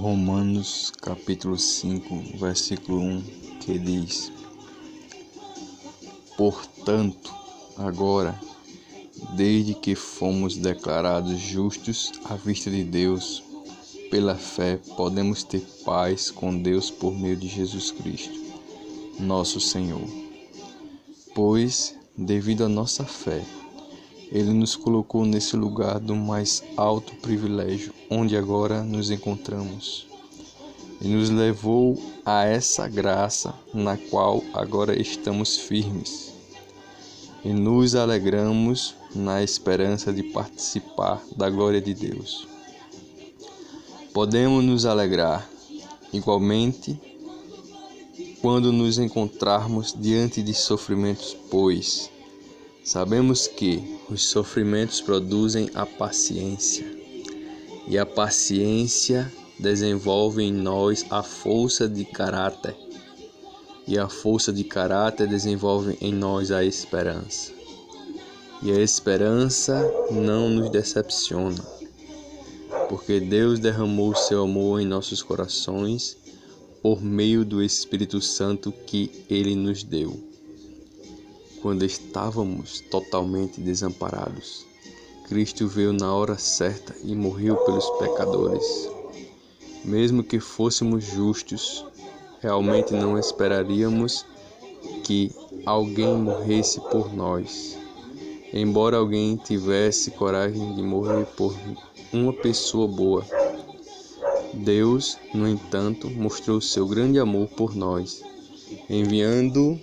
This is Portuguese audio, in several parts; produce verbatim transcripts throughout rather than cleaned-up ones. Romanos capítulo cinco, versículo um, que diz: portanto, agora, desde que fomos declarados justos à vista de Deus, pela fé podemos ter paz com Deus por meio de Jesus Cristo, nosso Senhor. Pois, devido à nossa fé, Ele nos colocou nesse lugar do mais alto privilégio, onde agora nos encontramos. E nos levou a essa graça, na qual agora estamos firmes. E nos alegramos na esperança de participar da glória de Deus. Podemos nos alegrar, igualmente, quando nos encontrarmos diante de sofrimentos, pois sabemos que os sofrimentos produzem a paciência, e a paciência desenvolve em nós a força de caráter, e a força de caráter desenvolve em nós a esperança, e a esperança não nos decepciona, porque Deus derramou seu amor em nossos corações por meio do Espírito Santo que Ele nos deu. Quando estávamos totalmente desamparados, Cristo veio na hora certa e morreu pelos pecadores. Mesmo que fôssemos justos, realmente não esperaríamos que alguém morresse por nós. Embora alguém tivesse coragem de morrer por uma pessoa boa, Deus, no entanto, mostrou seu grande amor por nós, enviando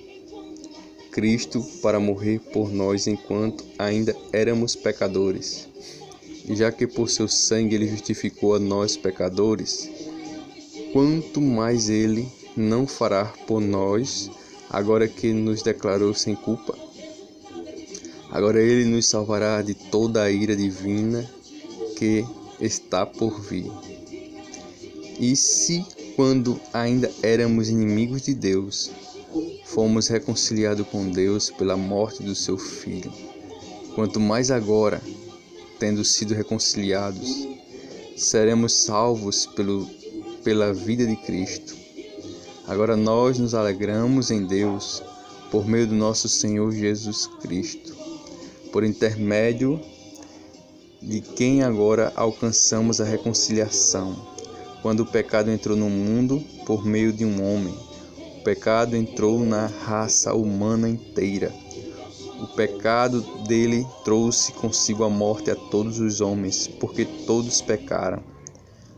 Cristo para morrer por nós enquanto ainda éramos pecadores. E já que por seu sangue Ele justificou a nós pecadores, quanto mais Ele não fará por nós, agora que nos declarou sem culpa? Agora Ele nos salvará de toda a ira divina que está por vir. E se quando ainda éramos inimigos de Deus, fomos reconciliados com Deus pela morte do seu Filho, quanto mais agora, tendo sido reconciliados, seremos salvos pelo, pela vida de Cristo. Agora nós nos alegramos em Deus por meio do nosso Senhor Jesus Cristo, por intermédio de quem agora alcançamos a reconciliação, quando o pecado entrou no mundo por meio de um homem. O pecado entrou na raça humana inteira. O pecado dele trouxe consigo a morte a todos os homens, porque todos pecaram.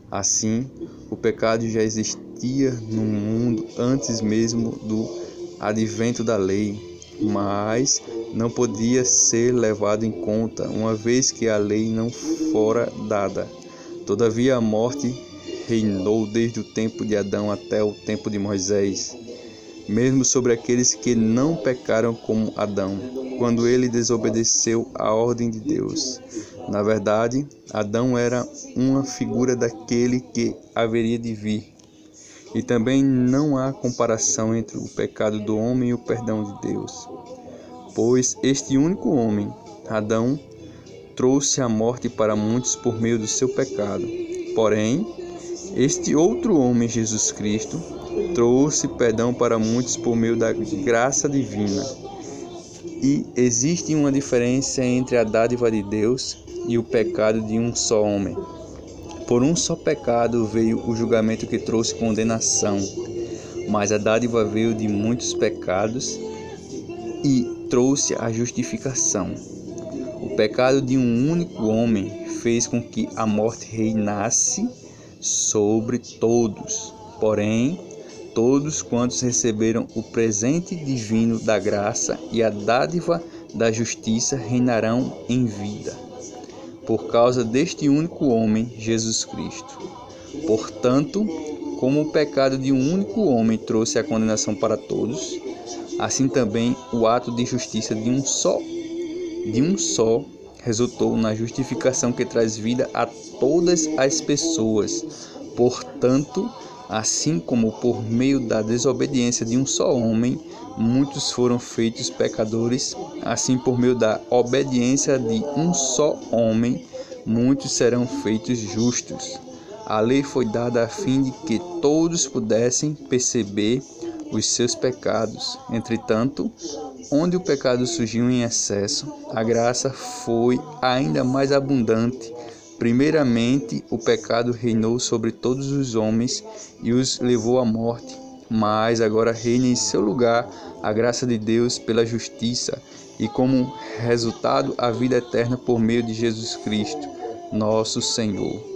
Assim, o pecado já existia no mundo antes mesmo do advento da lei, mas não podia ser levado em conta, uma vez que a lei não fora dada. Todavia, a morte reinou desde o tempo de Adão até o tempo de Moisés, mesmo sobre aqueles que não pecaram como Adão, quando ele desobedeceu à ordem de Deus. Na verdade, Adão era uma figura daquele que haveria de vir. E também não há comparação entre o pecado do homem e o perdão de Deus. Pois este único homem, Adão, trouxe a morte para muitos por meio do seu pecado. Porém, este outro homem, Jesus Cristo, trouxe perdão para muitos por meio da graça divina. E existe uma diferença entre a dádiva de Deus e o pecado de um só homem. Por um só pecado veio o julgamento que trouxe condenação, mas a dádiva veio de muitos pecados e trouxe a justificação. O pecado de um único homem fez com que a morte reinasse sobre todos. Porém, todos quantos receberam o presente divino da graça e a dádiva da justiça reinarão em vida, por causa deste único homem, Jesus Cristo. Portanto, como o pecado de um único homem trouxe a condenação para todos, assim também o ato de justiça de um só, de um só, resultou na justificação que traz vida a todas as pessoas. Portanto, assim como por meio da desobediência de um só homem, muitos foram feitos pecadores, assim por meio da obediência de um só homem, muitos serão feitos justos. A lei foi dada a fim de que todos pudessem perceber os seus pecados. Entretanto, onde o pecado surgiu em excesso, a graça foi ainda mais abundante. Primeiramente, o pecado reinou sobre todos os homens e os levou à morte, mas agora reina em seu lugar a graça de Deus pela justiça e, como resultado, a vida eterna por meio de Jesus Cristo, nosso Senhor.